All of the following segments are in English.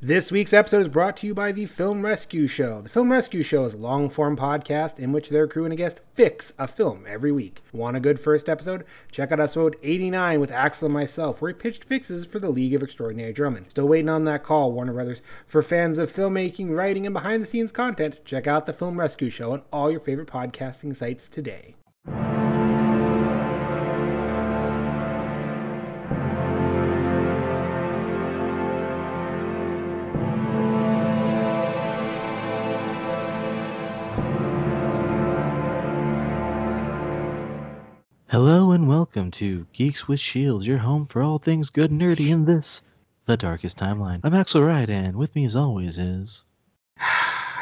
This week's episode is brought to you by the Film Rescue Show. The Film Rescue Show is a long-form podcast in which their crew and a guest fix a film every week. Want a good first episode? Check out episode 89 with Axel and myself, where he pitched fixes for the League of Extraordinary Gentlemen. Still waiting on that call, Warner Brothers. For fans of filmmaking, writing, and behind-the-scenes content, check out the Film Rescue Show on all your favorite podcasting sites today. Hello and welcome to Geeks with Shields, your home for all things good and nerdy in this, The Darkest Timeline. I'm Axel Wright, and with me as always is...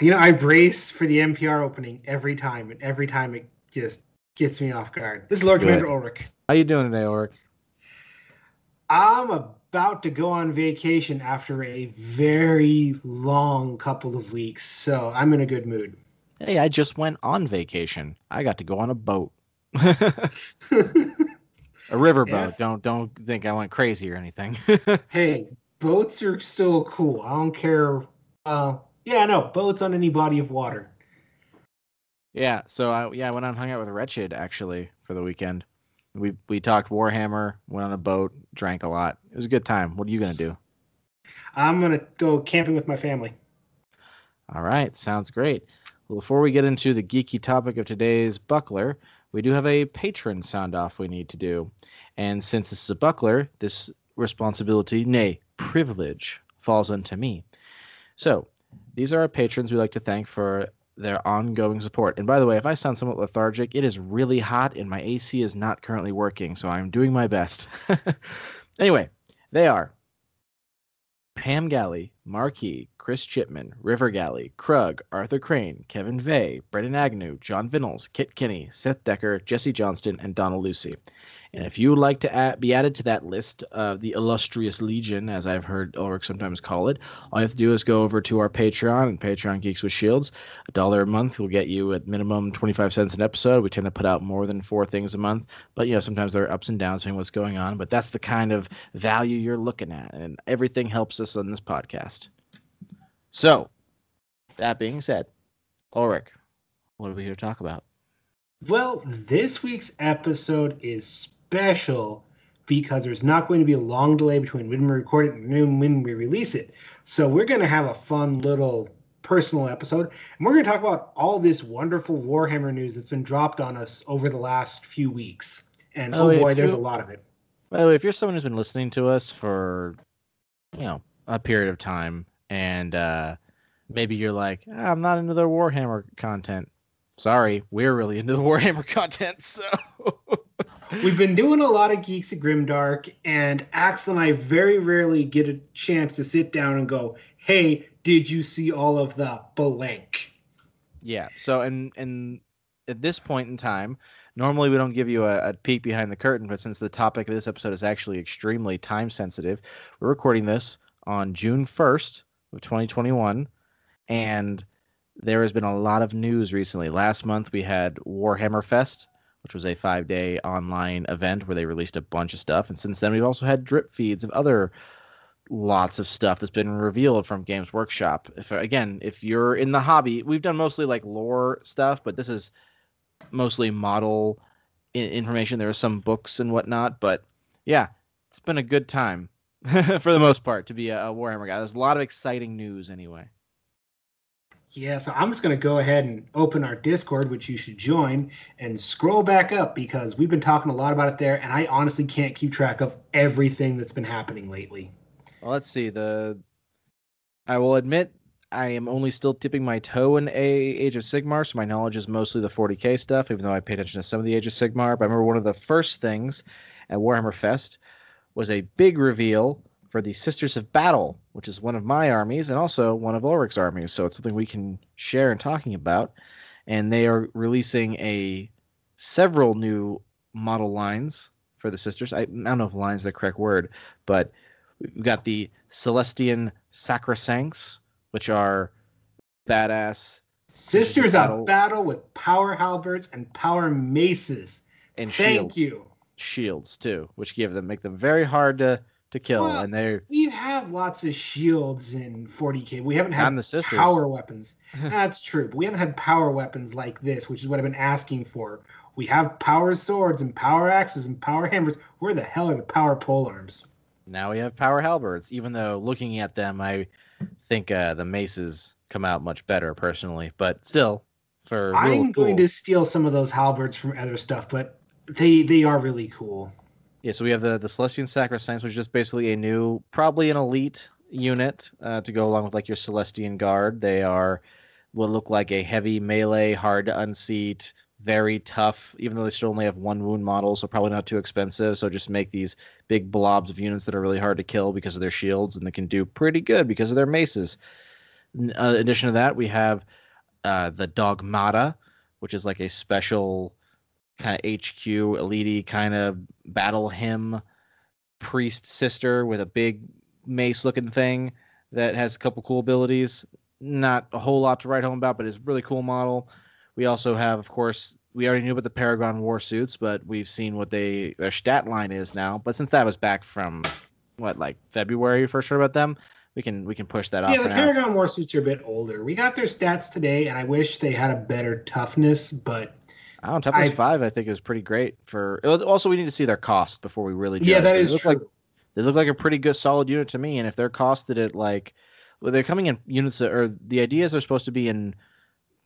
You know, I brace for the NPR opening every time, and every time it just gets me off guard. This is Lord Commander Ulrich. How you doing today, Ulrich? I'm about to go on vacation after a very long couple of weeks, so I'm in a good mood. Hey, I just went on vacation. I got to go on a boat. A riverboat. Yeah. Don't think I went crazy or anything. Hey, boats are still cool. I don't care. Boats on any body of water. Yeah, so I went out and hung out with Wretched actually for the weekend. We talked Warhammer, went on a boat, drank a lot. It was a good time. What are you gonna do? I'm gonna go camping with my family. All right, sounds great. Well, before we get into the geeky topic of today's buckler, we do have a patron sound-off we need to do. And since this is a buckler, this responsibility, nay, privilege, falls unto me. So, these are our patrons we'd like to thank for their ongoing support. And by the way, if I sound somewhat lethargic, it is really hot and my AC is not currently working, so I'm doing my best. Anyway, they are Ham Galley, Marquis, Chris Chipman, River Galley, Krug, Arthur Crane, Kevin Vey, Brendan Agnew, John Vinnels, Kit Kinney, Seth Decker, Jesse Johnston, and Donald Lucy. And if you would like to be added to that list of the illustrious legion, as I've heard Ulrich sometimes call it, all you have to do is go over to our Patreon and Patreon Geeks with Shields. $1 a month will get you at minimum 25 cents an episode. We tend to put out more than 4 things a month, but you know, sometimes there are ups and downs depending what's going on, but that's the kind of value you're looking at, and everything helps us on this podcast. So, that being said, Ulrich, what are we here to talk about? Well, this week's episode is special because there's not going to be a long delay between when we record it and when we release it. So we're going to have a fun little personal episode, and we're going to talk about all this wonderful Warhammer news that's been dropped on us over the last few weeks. And there's a lot of it. By the way, if you're someone who's been listening to us for, you know, a period of time, and maybe you're like, I'm not into their Warhammer content. Sorry, we're really into the Warhammer content, so... We've been doing a lot of Geeks at Grimdark, and Axel and I very rarely get a chance to sit down and go, hey, did you see all of the blank? Yeah, so and at this point in time, normally we don't give you a peek behind the curtain, but since the topic of this episode is actually extremely time-sensitive, we're recording this on June 1st of 2021, and... there has been a lot of news recently. Last month, we had Warhammer Fest, which was a 5-day online event where they released a bunch of stuff. And since then, we've also had drip feeds of other lots of stuff that's been revealed from Games Workshop. If you're in the hobby, we've done mostly like lore stuff, but this is mostly model information. There are some books and whatnot, but yeah, it's been a good time for the most part to be a Warhammer guy. There's a lot of exciting news anyway. Yeah, so I'm just going to go ahead and open our Discord, which you should join, and scroll back up because we've been talking a lot about it there, and I honestly can't keep track of everything that's been happening lately. Well, let's see. I will admit I am only still tipping my toe in Age of Sigmar, so my knowledge is mostly the 40K stuff, even though I pay attention to some of the Age of Sigmar. But I remember one of the first things at Warhammer Fest was a big reveal for the Sisters of Battle, which is one of my armies and also one of Ulrich's armies. So it's something we can share in talking about. And they are releasing several new model lines for the Sisters. I don't know if line's the correct word, but we've got the Celestian Sacresants, which are badass Sisters of Battle with power halberds and power maces. And shields. Thank you. Shields, too, which make them very hard to to kill. Well, and they're you have lots of shields in 40k. We haven't had the power weapons. That's true, but we haven't had power weapons like this, which is what I've been asking for. We have power swords and power axes and power hammers. Where the hell are the power pole arms? Now we have power halberds. Even though looking at them, I think the maces come out much better personally, but still, for I'm going to steal some of those halberds from other stuff, but they are really cool. Yeah, so we have the Celestian Sacresants, which is just basically a new, probably an elite unit to go along with like your Celestian Guard. They are what look like a heavy melee, hard to unseat, very tough, even though they still only have one wound model, so probably not too expensive. So just make these big blobs of units that are really hard to kill because of their shields, and they can do pretty good because of their maces. In addition to that, we have the Dogmata, which is like a special kind of HQ elite kind of battle hymn priest sister with a big mace looking thing that has a couple cool abilities. Not a whole lot to write home about, but it's a really cool model. We also have, of course, we already knew about the Paragon Warsuits, but we've seen what their stat line is now. But since that was back from like February, you first heard about them, we can push that off. Yeah, the Paragon Warsuits are a bit older. We got their stats today, and I wish they had a better toughness, but I don't know, toughness 5 I think is pretty great for. Also, we need to see their cost before we really judge. Yeah, that is true. They look like a pretty good solid unit to me, and if they're costed at like, well, they're coming in units that are, the ideas are supposed to be in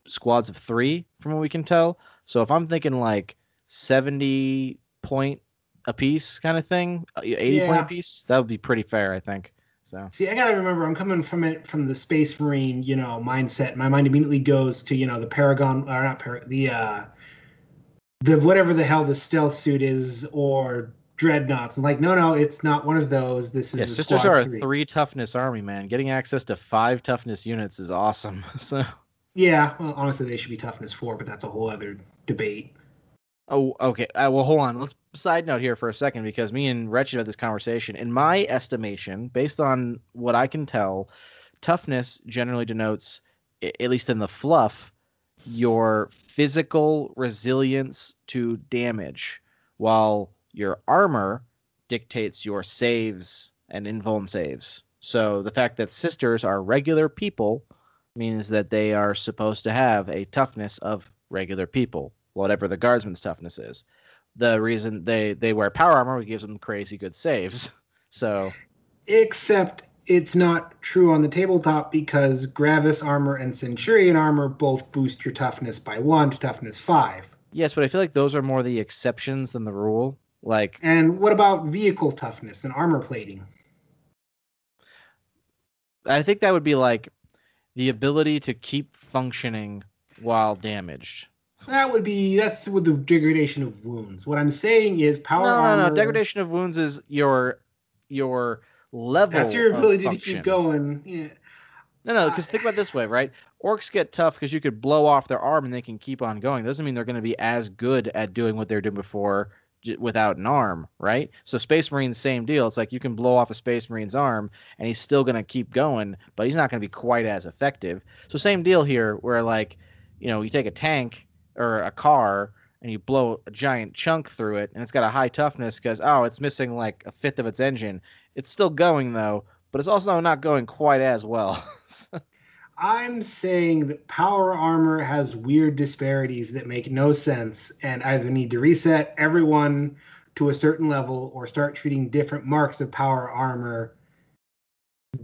squads of 3 from what we can tell. So if I'm thinking like 70 point a piece kind of thing, 80 point a piece, that would be pretty fair, I think. So see, I gotta remember, I'm coming from it from the Space Marine, you know, mindset. My mind immediately goes to, you know, the Paragon, or not Paragon, the whatever the hell the stealth suit is, or dreadnoughts. And like, no, it's not one of those. This is a Sisters are a 3 toughness army, man. Getting access to 5 toughness units is awesome. So yeah, well, honestly, they should be toughness 4, but that's a whole other debate. Oh, okay. Well, hold on. Let's side note here for a second, because me and Wretched had this conversation. In my estimation, based on what I can tell, toughness generally denotes, at least in the fluff, your physical resilience to damage, while your armor dictates your saves and invuln saves. So the fact that Sisters are regular people means that they are supposed to have a toughness of regular people, whatever the Guardsman's toughness is. The reason they wear power armor gives them crazy good saves. So, except it's not true on the tabletop, because Gravis armor and Centurion armor both boost your toughness by 1 to toughness 5. Yes, but I feel like those are more the exceptions than the rule. Like, and what about vehicle toughness and armor plating? I think that would be like the ability to keep functioning while damaged. That's with the degradation of wounds. What I'm saying is power armor. No. Degradation of wounds is your level. That's your ability to keep going. Yeah. No, because think about it this way, right? Orcs get tough because you could blow off their arm and they can keep on going. Doesn't mean they're going to be as good at doing what they're doing before without an arm, right? So Space Marines, same deal. It's like you can blow off a Space Marine's arm and he's still going to keep going, but he's not going to be quite as effective. So same deal here, where like, you know, you take a tank or a car and you blow a giant chunk through it, and it's got a high toughness because, oh, it's missing like a fifth of its engine. It's still going though, but it's also not going quite as well. I'm saying that power armor has weird disparities that make no sense, and I either need to reset everyone to a certain level or start treating different marks of power armor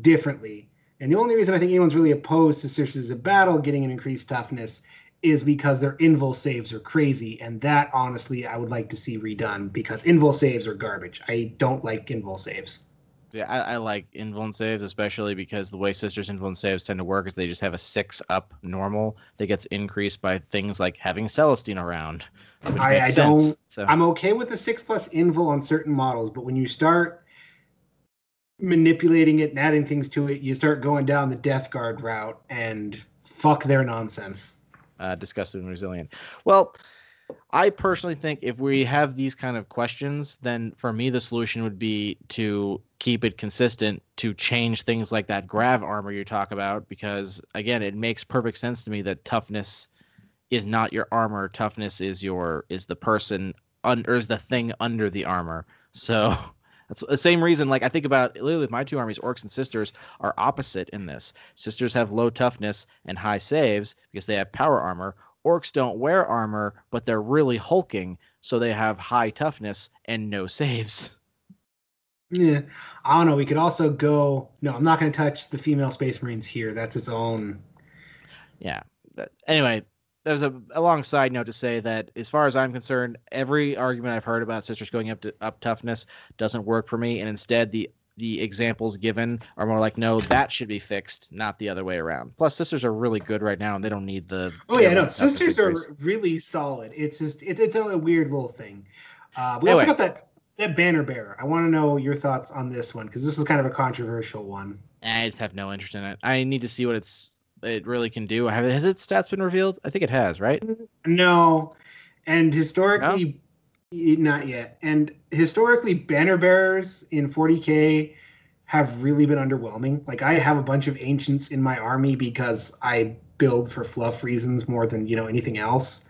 differently. And the only reason I think anyone's really opposed to Sisters of Battle getting an increased toughness is because their invul saves are crazy, and that, honestly, I would like to see redone, because invul saves are garbage. I don't like invul saves. Yeah, I like invuln saves, especially because the way Sisters' invuln saves tend to work is they just have a 6-up normal that gets increased by things like having Celestine around, which makes sense. I'm okay with a 6+ invul on certain models, but when you start manipulating it and adding things to it, you start going down the Death Guard route, and fuck their nonsense. Disgusted and resilient. Well, I personally think if we have these kind of questions, then for me the solution would be to keep it consistent, to change things like that grav armor you talk about, because again, it makes perfect sense to me that toughness is not your armor. Toughness is the person, or is the thing under the armor. So That's the same reason, like, I think about literally with my two armies, Orcs and Sisters are opposite in this. Sisters have low toughness and high saves because they have power armor. Orcs don't wear armor, but they're really hulking, so they have high toughness and no saves. Yeah, I don't know. We could also go... No, I'm not going to touch the female Space Marines here. That's its own... Yeah. Anyway, that was a long side note to say that, as far as I'm concerned, every argument I've heard about Sisters going up toughness doesn't work for me, and instead the examples given are more like, no, that should be fixed, not the other way around. Plus, Sisters are really good right now, and they don't need the... Oh, yeah, no, Sisters are really solid. It's just... It's a weird little thing. We also got that banner bearer. I want to know your thoughts on this one, because this is kind of a controversial one. I just have no interest in it. I need to see what it really can do. Has its stats been revealed? I think it has, right? No. And historically, not yet. And historically, banner bearers in 40K have really been underwhelming. Like, I have a bunch of ancients in my army because I build for fluff reasons more than, anything else.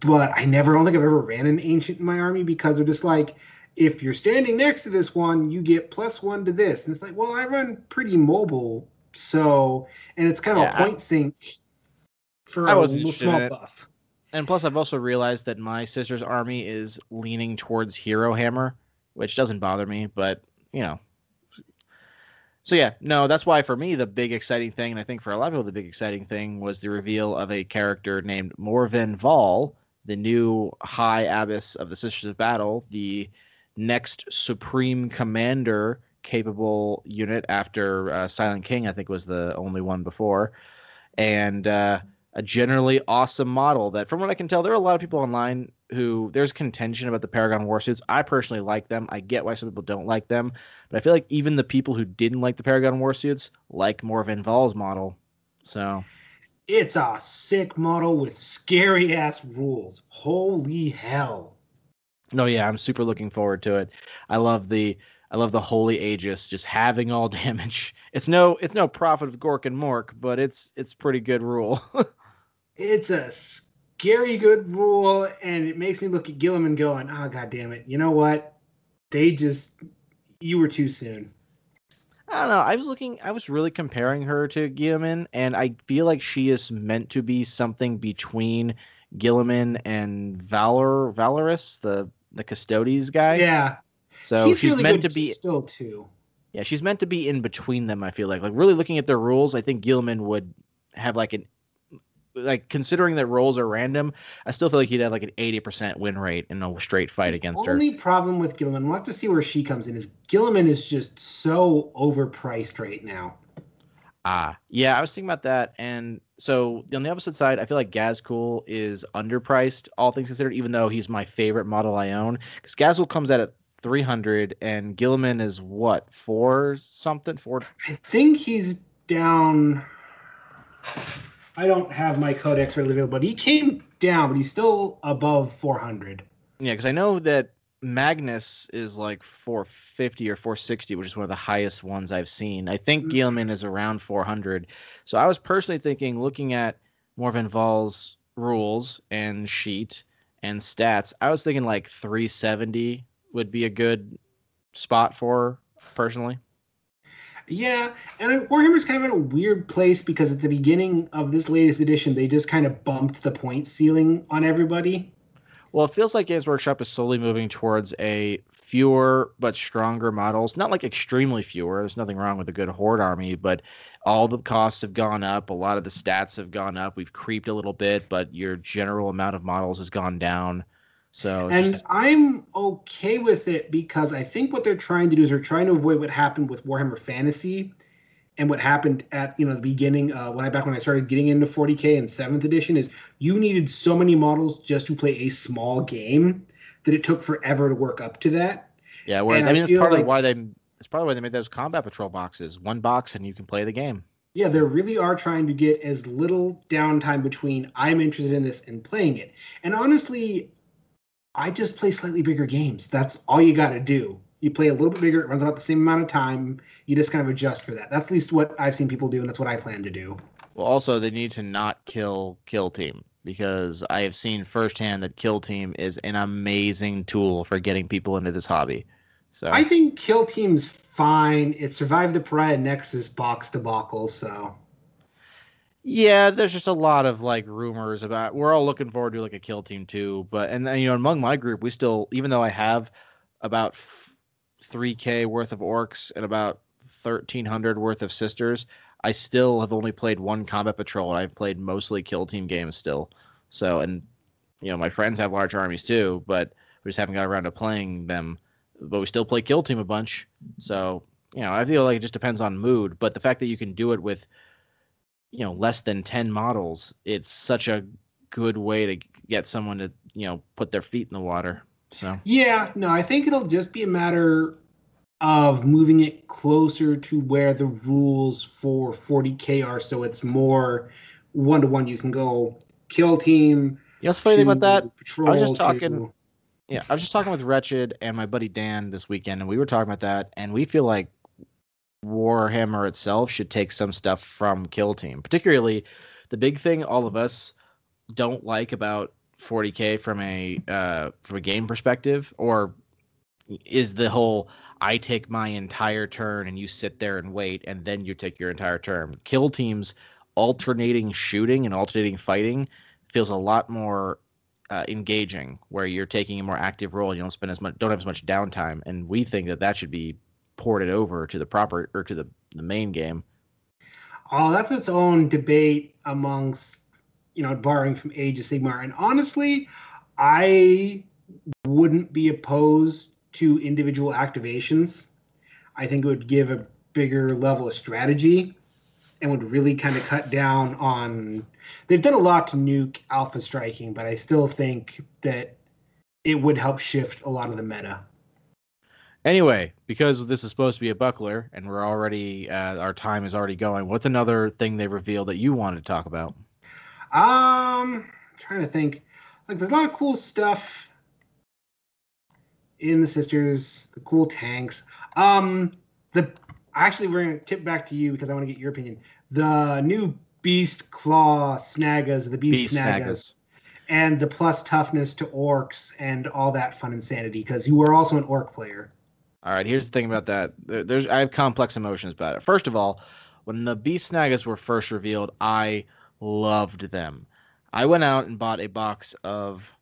But I don't think I've ever ran an ancient in my army because they're just like, if you're standing next to this one, you get +1 to this. And it's like, well, I run pretty mobile, so... And it's kind of a point sink for a little small buff. And plus, I've also realized that my sister's army is leaning towards Hero Hammer, which doesn't bother me, but, So, yeah, no, that's why for me the big exciting thing, and I think for a lot of people the big exciting thing, was the reveal of a character named Morvenn Vahl, the new High Abbess of the Sisters of Battle, the next Supreme Commander capable unit after Silent King, I think, was the only one before, and a generally awesome model that, from what I can tell, there are a lot of people online who... There's contention about the Paragon Warsuits. I personally like them. I get why some people don't like them, but I feel like even the people who didn't like the Paragon Warsuits like Morvenn Vahl's model. So... It's a sick model with scary-ass rules. Holy hell. No, yeah, I'm super looking forward to it. I love the Holy Aegis just having all damage. It's no prophet of Gork and Mork, but it's pretty good rule. It's a scary good rule, and it makes me look at Guilliman going, "Oh, god damn it. You know what? You were too soon." I don't know. I was really comparing her to Guilliman, and I feel like she is meant to be something between Guilliman and Valoris, the Custodes guy. Yeah. So she's really meant to be still too. Yeah, she's meant to be in between them, I feel like. Like, really looking at their rules, I think Guilliman would have considering that rolls are random, I still feel like he'd have an 80% win rate in a straight fight against her. The only problem with Guilliman, we'll have to see where she comes in, is Guilliman is just so overpriced right now. Yeah, I was thinking about that. And so on the opposite side, I feel like Ghazghkull is underpriced, all things considered, even though he's my favorite model I own. Because Ghazghkull comes out at 300 and Guilliman is what, 4 something? 4? I think he's down... I don't have my codex readily available, but he came down, but he's still above 400. Yeah, because I know that Magnus is 450 or 460, which is one of the highest ones I've seen. I think Guilliman is around 400. So I was personally thinking, looking at Morvenn Vahl's rules and sheet and stats, I was thinking 370 would be a good spot for her, personally. Yeah, and Warhammer's kind of in a weird place because at the beginning of this latest edition, they just kind of bumped the point ceiling on everybody. Well, it feels like Games Workshop is slowly moving towards a fewer but stronger models. Not extremely fewer. There's nothing wrong with a good horde army, but all the costs have gone up. A lot of the stats have gone up. We've creeped a little bit, but your general amount of models has gone down. So, I'm okay with it because I think what they're trying to do is they're trying to avoid what happened with Warhammer Fantasy and what happened at the beginning back when I started getting into 40K and 7th edition is you needed so many models just to play a small game that it took forever to work up to that. Yeah, whereas it's probably why they made those combat patrol boxes. One box and you can play the game. Yeah, they really are trying to get as little downtime between I'm interested in this and playing it. And honestly, I just play slightly bigger games. That's all you got to do. You play a little bit bigger. It runs about the same amount of time. You just kind of adjust for that. That's at least what I've seen people do, and that's what I plan to do. Well, also, they need to not Kill Team, because I have seen firsthand that Kill Team is an amazing tool for getting people into this hobby. So I think Kill Team's fine. It survived the Pariah Nexus box debacle, so. Yeah, there's just a lot of like rumors about. We're all looking forward to like a Kill Team too, but and you know, among my group, we still, even though I have about 3K worth of orcs and about 1,300 worth of sisters, I still have only played one combat patrol, and I've played mostly Kill Team games still. So, and you know, my friends have large armies too, but we just haven't got around to playing them. But we still play Kill Team a bunch. So, you know, I feel like it just depends on mood. But the fact that you can do it with, you know, less than 10 models, it's such a good way to get someone to, you know, put their feet in the water. So yeah, no, I think it'll just be a matter of moving it closer to where the rules for 40K are, so it's more one-to-one. You can go Kill Team. You know what's funny about that? I was just talking. Yeah, I was just talking with Wretched and my buddy Dan this weekend, and we were talking about that, and we feel like Warhammer itself should take some stuff from Kill Team. Particularly, the big thing all of us don't like about 40K from a game perspective, or is the whole I take my entire turn and you sit there and wait, and then you take your entire turn. Kill Team's alternating shooting and alternating fighting feels a lot more engaging, where you're taking a more active role and you don't have as much downtime, and we think that should be ported over to the proper, or to the main game. Oh, that's its own debate amongst, you know, borrowing from Age of Sigmar. And honestly, I wouldn't be opposed to individual activations. I think it would give a bigger level of strategy and would really kind of cut down on... They've done a lot to nuke alpha striking, but I still think that it would help shift a lot of the meta. Anyway, because this is supposed to be a buckler, and we're already... our time is already going, what's another thing they revealed that you wanted to talk about? I'm trying to think. Like, there's a lot of cool stuff in the Sisters, the cool tanks. Actually, we're going to tip back to you because I want to get your opinion. The new Beast Claw Snaggas, the Beast Snaggas, and the plus toughness to orcs and all that fun insanity, because you were also an orc player. All right, here's the thing about that. I have complex emotions about it. First of all, when the Beast Snaggas were first revealed, I loved them. I went out and bought a box of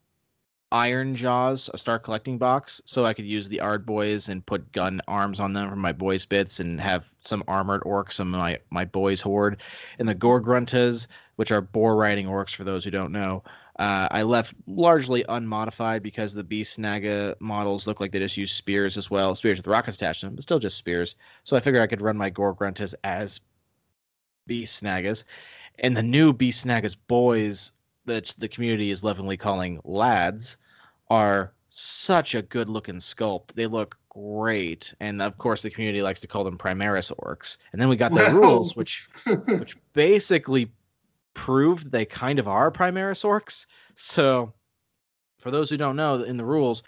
Iron Jaws, a Star Collecting box, so I could use the Ard Boys and put gun arms on them for my boys bits and have some armored orcs, some of my boys horde. And the Gore Gruntas, which are boar riding orcs for those who don't know, I left largely unmodified because the Beast Snagga models look like they just use spears as well. Spears with rockets attached to them, but still just spears. So I figured I could run my Gore Gruntas as Beast Snaggas. And the new Beast Snaggas boys, that the community is lovingly calling lads, are such a good-looking sculpt. They look great. And, of course, the community likes to call them Primaris orcs. And then we got the rules, which basically proved they kind of are Primaris orcs. So, for those who don't know, in the rules,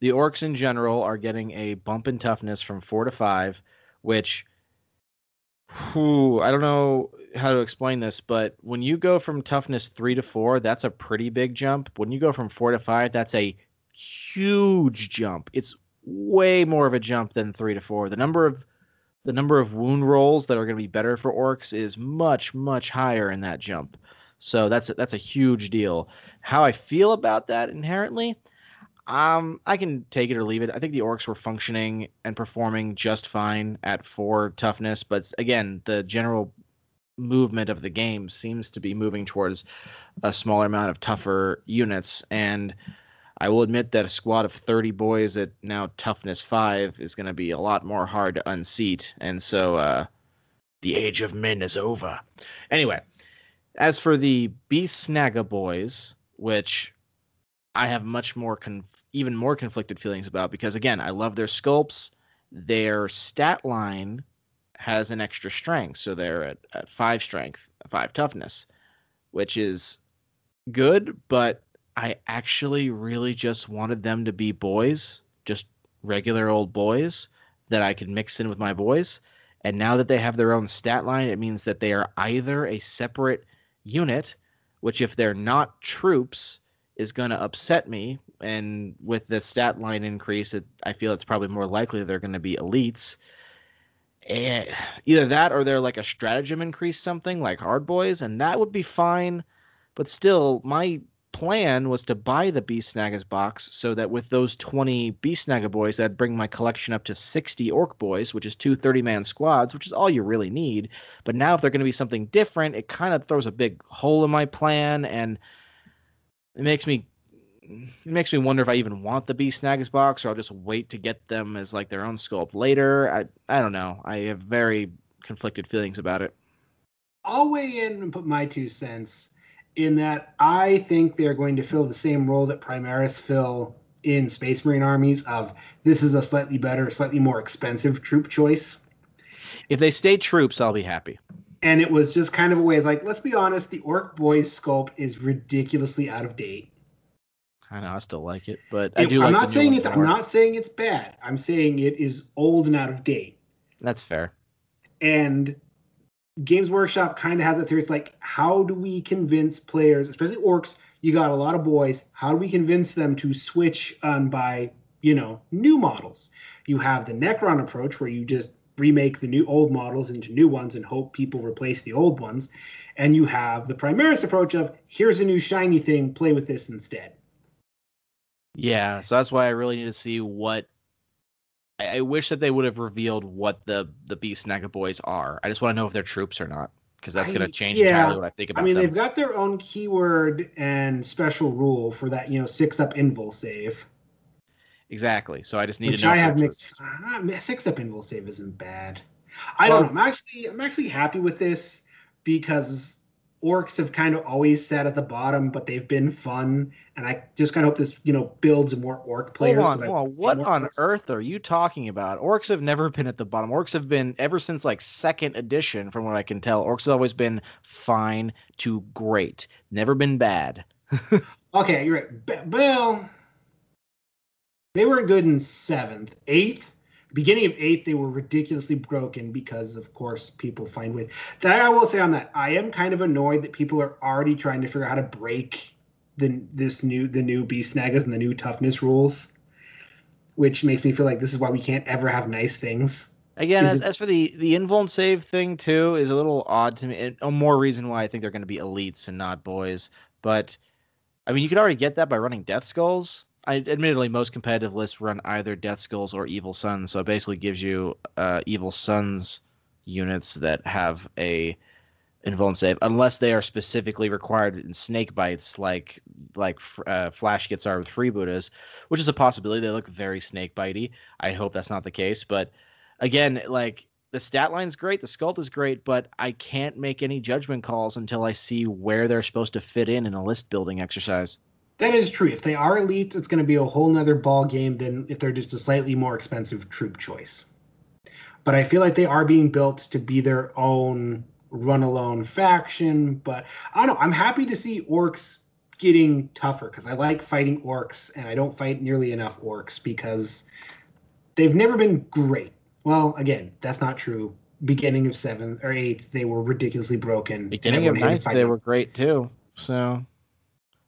the orcs in general are getting a bump in toughness from 4 to 5, which... I don't know how to explain this, but when you go from toughness 3 to 4, that's a pretty big jump. When you go from 4 to 5, that's a huge jump. It's way more of a jump than 3 to 4. The number of wound rolls that are going to be better for orcs is much, much higher in that jump. So that's a huge deal. How I feel about that inherently, I can take it or leave it. I think the orcs were functioning and performing just fine at 4 toughness, but again, the general movement of the game seems to be moving towards a smaller amount of tougher units, and I will admit that a squad of 30 boys at now toughness 5 is going to be a lot more hard to unseat, and so the age of men is over. Anyway, as for the Beast Snagga boys, which... I have much more, even more conflicted feelings about, because again, I love their sculpts. Their stat line has an extra strength, so they're at 5 strength, 5 toughness, which is good. But I actually really just wanted them to be boys, just regular old boys that I could mix in with my boys. And now that they have their own stat line, it means that they are either a separate unit, which if they're not troops, is going to upset me. And with the stat line increase, I feel it's probably more likely they're going to be elites. And either that or they're like a stratagem increase something like Hard Boys, and that would be fine. But still, my plan was to buy the Beast Snaggas box so that with those 20 Beast Snagga boys, that'd bring my collection up to 60 Orc boys, which is 2 30-man squads, which is all you really need. But now if they're going to be something different, it kind of throws a big hole in my plan, and it makes me wonder if I even want the Beast Snaggas box, or I'll just wait to get them as like their own sculpt later. I don't know. I have very conflicted feelings about it. I'll weigh in and put my 2 cents in that I think they're going to fill the same role that Primaris fill in Space Marine armies of this is a slightly better, slightly more expensive troop choice. If they stay troops, I'll be happy. And it was just kind of a way of like, let's be honest, the Orc Boys sculpt is ridiculously out of date. I know, I still like it, but I do. I'm not saying it's bad. I'm saying it is old and out of date. That's fair. And Games Workshop kind of has that theory. It's like, how do we convince players, especially orcs? You got a lot of boys. How do we convince them to switch by new models? You have the Necron approach where you just remake the old models into new ones and hope people replace the old ones, and you have the Primaris approach of here's a new shiny thing. Play with this instead. Yeah, so that's why I really need to see what... I wish that they would have revealed what the Beast Snagga boys are. I just want to know if they're troops or not, because that's going to change entirely what I think about them. They've got their own keyword and special rule for that, 6-up invul save. Exactly, so I just need to know... Which I have mixed... 6-up invul save isn't bad. I don't know. I'm actually happy with this, because... Orcs have kind of always sat at the bottom, but they've been fun, and I just kind of hope this, builds more orc players. Hold on. What on earth are you talking about? Orcs have never been at the bottom. Orcs have been ever since like 2nd edition, from what I can tell. Orcs have always been fine to great, never been bad. Okay, you're right. Well, they weren't good in 7th, 8th. Beginning of 8th, they were ridiculously broken because, of course, people find ways. That I will say on that, I am kind of annoyed that people are already trying to figure out how to break the new Beast Snaggas and the new toughness rules, which makes me feel like this is why we can't ever have nice things. Again, as for the invuln save thing, too, is a little odd to me. And more reason why I think they're going to be elites and not boys. But, you could already get that by running Death Skulls. Admittedly, most competitive lists run either Death Skulls or Evil Suns, so it basically gives you Evil Suns units that have a invuln save, unless they are specifically required in snake bites, like Flash Kits are with Freebootas, which is a possibility. They look very snake bitey. I hope that's not the case, but again, like the stat line's great, the sculpt is great, but I can't make any judgment calls until I see where they're supposed to fit in a list building exercise. That is true. If they are elites, it's going to be a whole nother ball game than if they're just a slightly more expensive troop choice. But I feel like they are being built to be their own run-alone faction. But I don't know. I'm happy to see orcs getting tougher, because I like fighting orcs, and I don't fight nearly enough orcs because they've never been great. Well, again, that's not true. Beginning of 7th or 8th, they were ridiculously broken. Beginning of 9th, they were great too. So...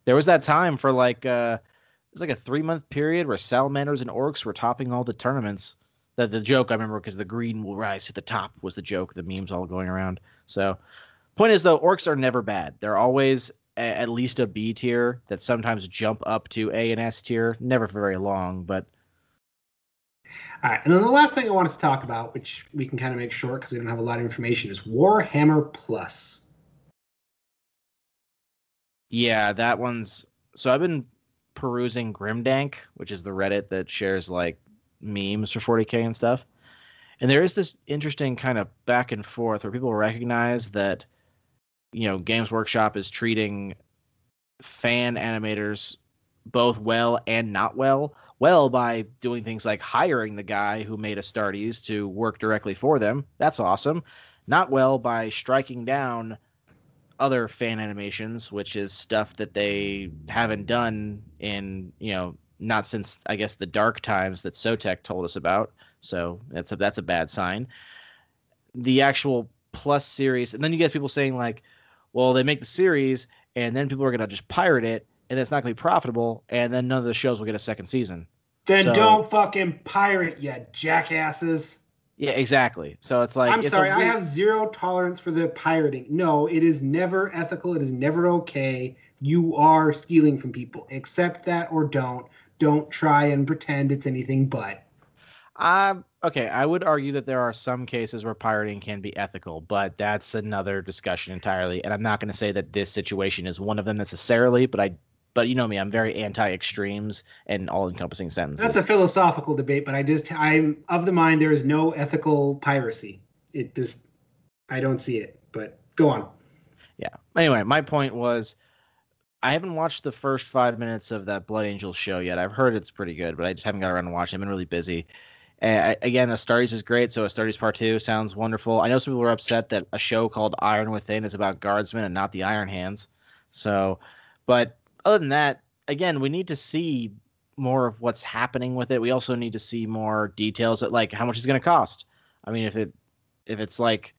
There was that time for it was like a 3-month period where salamanders and orcs were topping all the tournaments. The joke I remember, because the green will rise to the top was the joke. The memes all going around. So point is, though, orcs are never bad. They're always at least a B tier that sometimes jump up to A and S tier. Never for very long, but. All right. And then the last thing I want us to talk about, which we can kind of make short because we don't have a lot of information, is Warhammer Plus. Yeah, that one's... So I've been perusing Grimdank, which is the Reddit that shares, memes for 40K and stuff. And there is this interesting kind of back and forth where people recognize that, Games Workshop is treating fan animators both well and not well. Well, by doing things like hiring the guy who made Astartes to work directly for them. That's awesome. Not well by striking down other fan animations, which is stuff that they haven't done in, not since, I guess, the dark times that SoTech told us about. So that's a bad sign. The actual Plus series, and then you get people saying, well, they make the series, and then people are going to just pirate it, and it's not going to be profitable, and then none of the shows will get a second season. Then don't fucking pirate, you jackasses. Yeah, exactly. So it's like... I have zero tolerance for the pirating. No, it is never ethical. It is never okay. You are stealing from people. Accept that or don't. Don't try and pretend it's anything but. Okay, I would argue that there are some cases where pirating can be ethical, but that's another discussion entirely. And I'm not going to say that this situation is one of them necessarily, but you know me, I'm very anti-extremes and all-encompassing sentences. That's a philosophical debate, but I'm of the mind there is no ethical piracy. I don't see it, but go on. Yeah. Anyway, my point was I haven't watched the first 5 minutes of that Blood Angels show yet. I've heard it's pretty good, but I just haven't got around to watching it. I've been really busy. And again, Astartes is great, so Astartes Part 2 sounds wonderful. I know some people were upset that a show called Iron Within is about Guardsmen and not the Iron Hands. So, but other than that, again, we need to see more of what's happening with it. We also need to see more details at like how much it's going to cost. I mean, if it's like...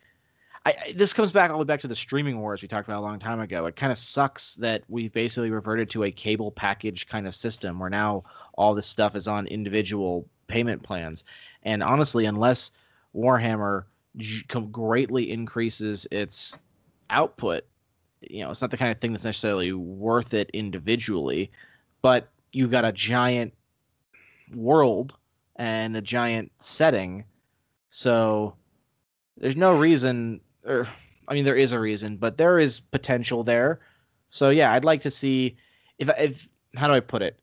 this comes back all the way back to the streaming wars we talked about a long time ago. It kind of sucks that we basically reverted to a cable package kind of system where now all this stuff is on individual payment plans. And honestly, unless Warhammer greatly increases its output, you know, it's not the kind of thing that's necessarily worth it individually. But you've got a giant world and a giant setting, so there's no reason. I mean, there is a reason, but there is potential there. So, yeah, I'd like to see if how do I put it?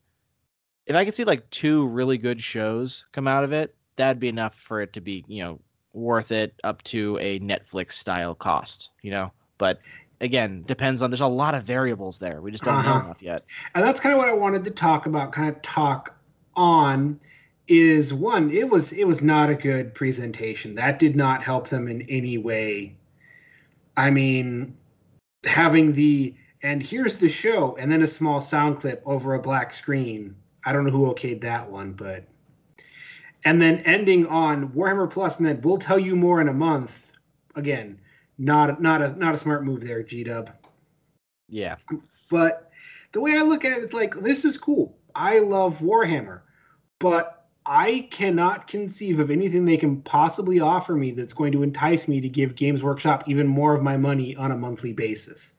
If I could see like two really good shows come out of it, that'd be enough for it to be, you know, worth it up to a Netflix style cost, you know. But again, depends on there's a lot of variables there. We just don't know enough yet. And that's kind of what I wanted to talk about, is one, it was not a good presentation. That did not help them in any way. I mean, having and here's the show, and then a small sound clip over a black screen. I don't know who okayed that one, but... And then ending on Warhammer Plus, and then we'll tell you more in a month. Again, not a smart move there, G-Dub. Yeah. But the way I look at it, it's like, this is cool. I love Warhammer, but I cannot conceive of anything they can possibly offer me that's going to entice me to give Games Workshop even more of my money on a monthly basis.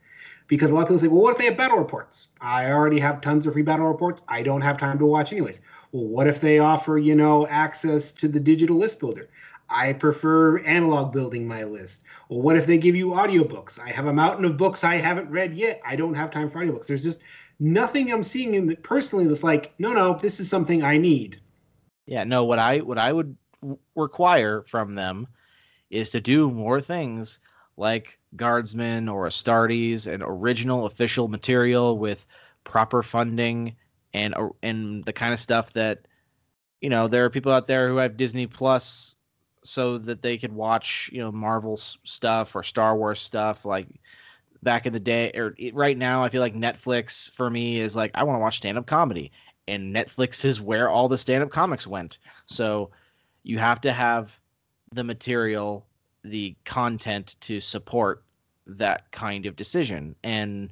Because a lot of people say, well, what if they have battle reports? I already have tons of free battle reports. I don't have time to watch anyways. Well, what if they offer, you know, access to the digital list builder? I prefer analog building my list. Well, what if they give you audiobooks? I have a mountain of books I haven't read yet. I don't have time for audiobooks. There's just nothing I'm seeing in that personally that's like, no, this is something I need. Yeah, no, what I would require from them is to do more things like Guardsmen or Astartes and original official material with proper funding and the kind of stuff that, you know, there are people out there who have Disney Plus so that they could watch, you know, Marvel stuff or Star Wars stuff like back in the day. Or right now, I feel like Netflix for me is like, I want to watch stand-up comedy. And Netflix is where all the stand-up comics went. So you have to have the material, the content to support that kind of decision. And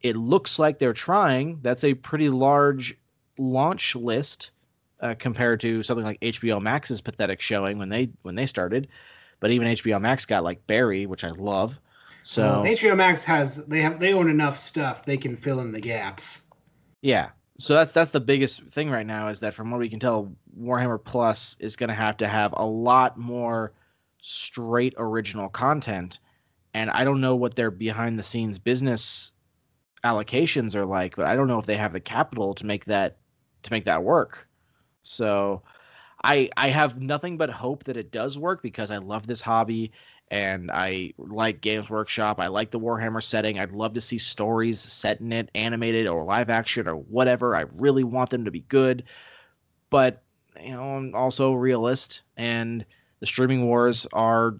it looks like they're trying. That's a pretty large launch list compared to something like HBO Max's pathetic showing when they started. But even HBO Max got like Barry, which I love. So HBO Max they own enough stuff. They can fill in the gaps. Yeah. So that's the biggest thing right now is that from what we can tell, Warhammer Plus is going to have a lot more straight original content. And I don't know what their behind-the-scenes business allocations are like, but I don't know if they have the capital to make that work. So I have nothing but hope that it does work because I love this hobby and I like Games Workshop. I like the Warhammer setting. I'd love to see stories set in it, animated or live action or whatever. I really want them to be good. But, you know, I'm also a realist, and the streaming wars are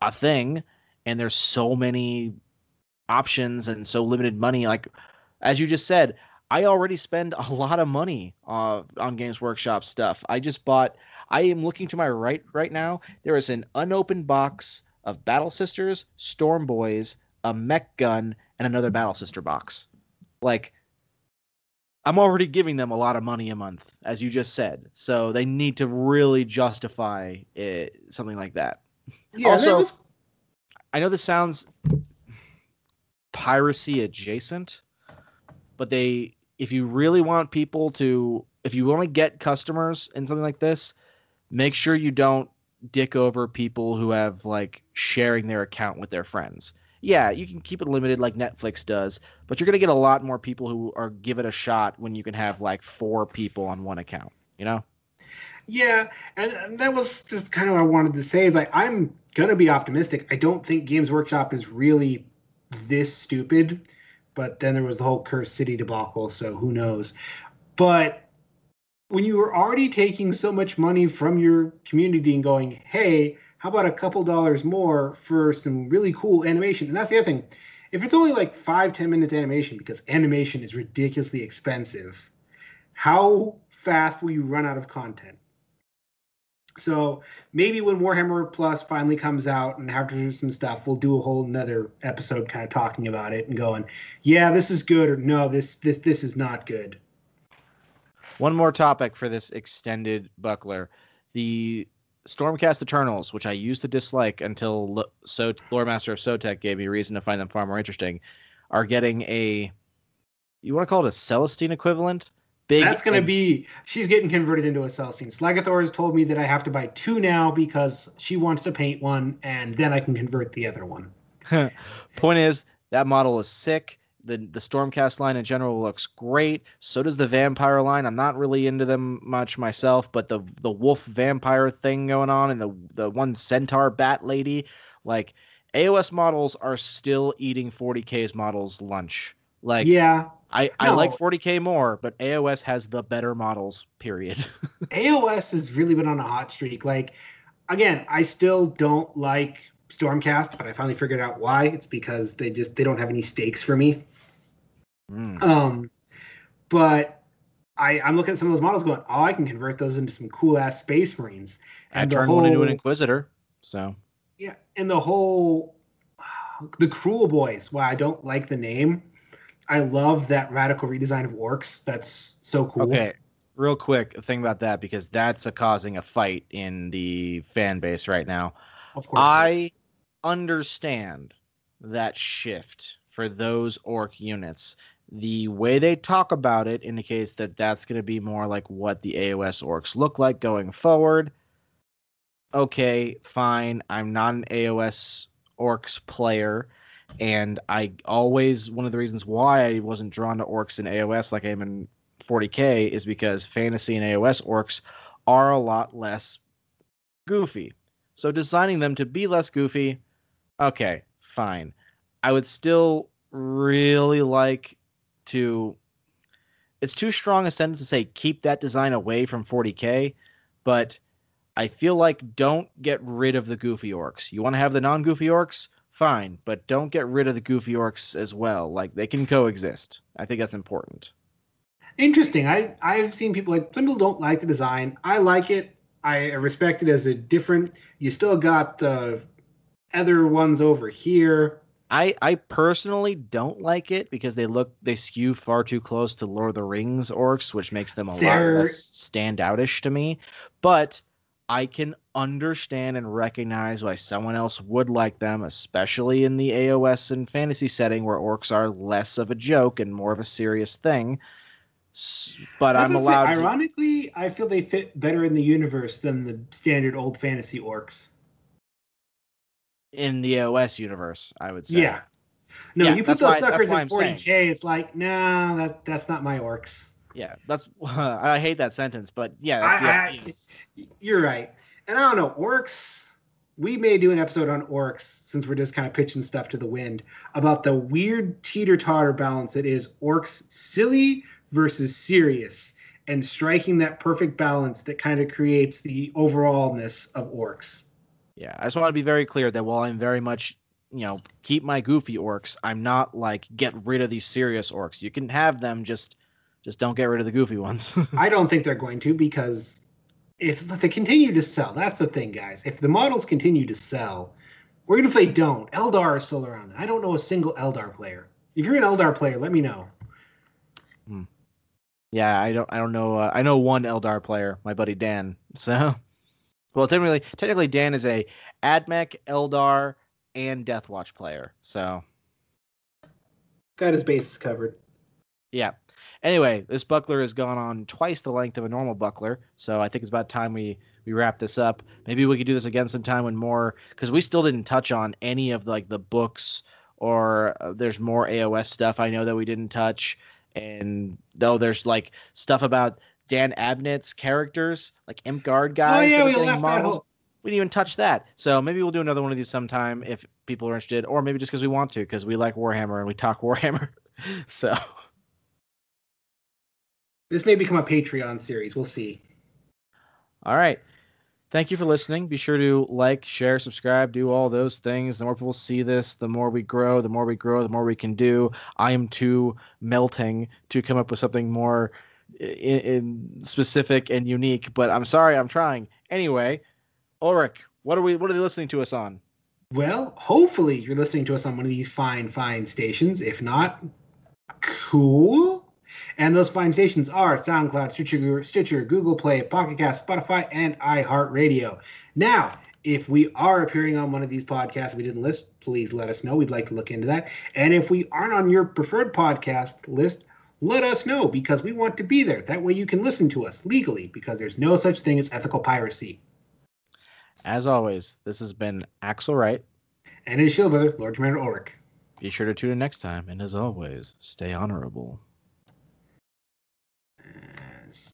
a thing, and there's so many options and so limited money. Like, as you just said, I already spend a lot of money on Games Workshop stuff. I am looking to my right now. There is an unopened box of Battle Sisters, Storm Boys, a mech gun, and another Battle Sister box. Like, I'm already giving them a lot of money a month, as you just said. So they need to really justify it, something like that. Yeah, also, I know this sounds piracy adjacent, but if you really want people to, if you want to get customers in something like this, make sure you don't dick over people who have like sharing their account with their friends. Yeah, you can keep it limited like Netflix does, but you're going to get a lot more people who are give it a shot when you can have like 4 people on one account, you know? Yeah, and that was just kind of what I wanted to say is like, I'm going to be optimistic. I don't think Games Workshop is really this stupid, but then there was the whole Cursed City debacle, so who knows. But when you were already taking so much money from your community and going, hey, how about a couple dollars more for some really cool animation? And that's the other thing. If it's only like 5-10 minutes animation, because animation is ridiculously expensive, how fast will you run out of content? So maybe when Warhammer Plus finally comes out and have to do some stuff, we'll do a whole another episode kind of talking about it and going, yeah, this is good, or no, this is not good. One more topic for this extended buckler. The Stormcast Eternals, which I used to dislike until Lore Master of Sotek gave me reason to find them far more interesting, are getting a, you want to call it a Celestine equivalent? Big. That's going to be, she's getting converted into a Celestine. Slagathor has told me that I have to buy 2 now because she wants to paint one, and then I can convert the other one. Point is, that model is sick. The Stormcast line in general looks great. So does the vampire line. I'm not really into them much myself, but the wolf vampire thing going on and the one centaur bat lady, like AOS models are still eating 40K's models lunch. Like, yeah, I like 40K more, but AOS has the better models, period. AOS has really been on a hot streak. Like, again, I still don't like Stormcast, but I finally figured out why. It's because they don't have any stakes for me. But I'm looking at some of those models going, oh, I can convert those into some cool ass Space Marines. And I turned one into an Inquisitor. So yeah, and the Cruel Boys. Wow, I don't like the name. I love that radical redesign of Orks. That's so cool. Okay, real quick, a thing about that, because that's causing a fight in the fan base right now. Of course, I understand that shift for those Orc units. The way they talk about it indicates that that's going to be more like what the AOS Orcs look like going forward. Okay, fine. I'm not an AOS Orcs player, and one of the reasons why I wasn't drawn to Orcs in AOS like I am in 40K is because fantasy and AOS Orcs are a lot less goofy. So designing them to be less goofy, okay, fine. I would still really like to... It's too strong a sentence to say keep that design away from 40K, but I feel like don't get rid of the goofy Orcs. You want to have the non-goofy Orcs? Fine, but don't get rid of the goofy Orcs as well. Like, they can coexist. I think that's important. Interesting. I've seen people like... Some people don't like the design. I like it. I respect it as a different... You still got the other ones over here. I personally don't like it because they skew far too close to Lord of the Rings Orcs, which makes them a lot less standoutish to me. But I can understand and recognize why someone else would like them, especially in the AOS and fantasy setting where Orcs are less of a joke and more of a serious thing. But I'm allowed. Ironically, I feel they fit better in the universe than the standard old fantasy Orcs. In the AOS universe, I would say. Yeah. No, yeah, you put those suckers in 40K. It's like, nah, that's not my Orcs. Yeah, that's. I hate that sentence, but yeah, that's you're right. And I don't know, Orcs. We may do an episode on Orcs, since we're just kind of pitching stuff to the wind about the weird teeter-totter balance it is Orcs silly versus serious, and striking that perfect balance that kind of creates the overallness of Orcs. Yeah, I just want to be very clear that while I'm very much, keep my goofy Orcs, I'm not like get rid of these serious Orcs. You can have them, just don't get rid of the goofy ones. I don't think they're going to, because if they continue to sell, that's the thing, guys. If the models continue to sell, or even if they don't, Eldar are still around. I don't know a single Eldar player. If you're an Eldar player, let me know. Yeah, I don't know. I know one Eldar player, my buddy Dan. So, well, technically Dan is a Admech, Eldar, and Deathwatch player. So, got his bases covered. Yeah. Anyway, this buckler has gone on twice the length of a normal buckler, so I think it's about time we wrap this up. Maybe we could do this again sometime when more, because we still didn't touch on any of the books or there's more AOS stuff I know that we didn't touch. And though there's stuff about Dan Abnett's characters, like Imp Guard guys. Oh yeah, we left that whole... We didn't even touch that. So maybe we'll do another one of these sometime if people are interested, or maybe just because we want to, because we like Warhammer and we talk Warhammer. So. This may become a Patreon series. We'll see. All right. Thank you for listening. Be sure to like, share, subscribe, do all those things. The more people see this, the more we grow, the more we can do. I am too melting to come up with something more specific and unique, but I'm sorry, I'm trying. Anyway, Ulrich, what are they listening to us on? Well, hopefully you're listening to us on one of these fine, fine stations. If not, cool. And those fine stations are SoundCloud, Stitcher, Google Play, Pocket Cast, Spotify, and iHeartRadio. Now, if we are appearing on one of these podcasts we didn't list, please let us know. We'd like to look into that. And if we aren't on your preferred podcast list, let us know, because we want to be there. That way you can listen to us legally, because there's no such thing as ethical piracy. As always, this has been Axel Wright. And his shield brother, Lord Commander Ulrich. Be sure to tune in next time, and as always, stay honorable.